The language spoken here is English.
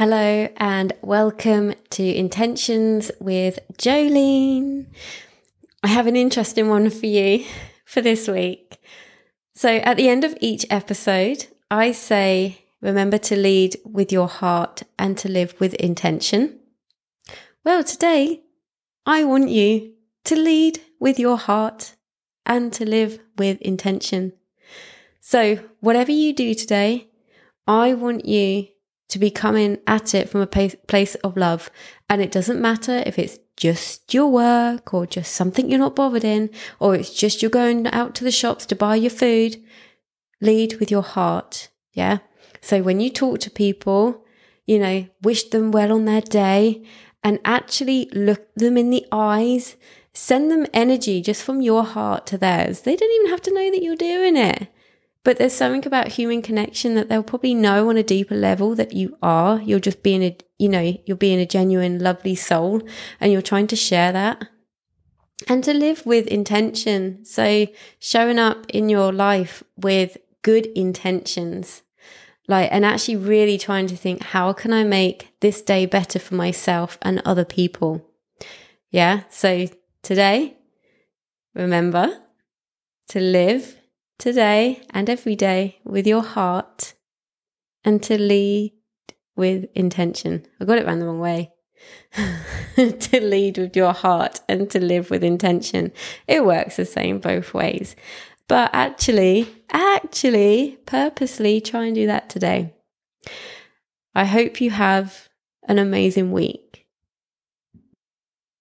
Hello and welcome to Intentions with Jolene. I have an interesting one for you for this week. So at the end of each episode, I say, remember to lead with your heart and to live with intention. Well, today I want you to lead with your heart and to live with intention. So whatever you do today, I want you to be coming at it from a place of love. And it doesn't matter if it's just your work or just something you're not bothered in, or it's just you're going out to the shops to buy your food. Lead with your heart, yeah? So when you talk to people, you know, wish them well on their day and actually look them in the eyes. Send them energy just from your heart to theirs. They don't even have to know that you're doing it. But there's something about human connection that they'll probably know on a deeper level that you are. You're just being a genuine, lovely soul, and you're trying to share that and to live with intention. So showing up in your life with good intentions, and actually really trying to think, how can I make this day better for myself and other people? Yeah. So today, remember to live today and every day with your heart and to lead with intention. I got it round the wrong way. To lead with your heart and to live with intention. It works the same both ways. But actually, purposely try and do that today. I hope you have an amazing week.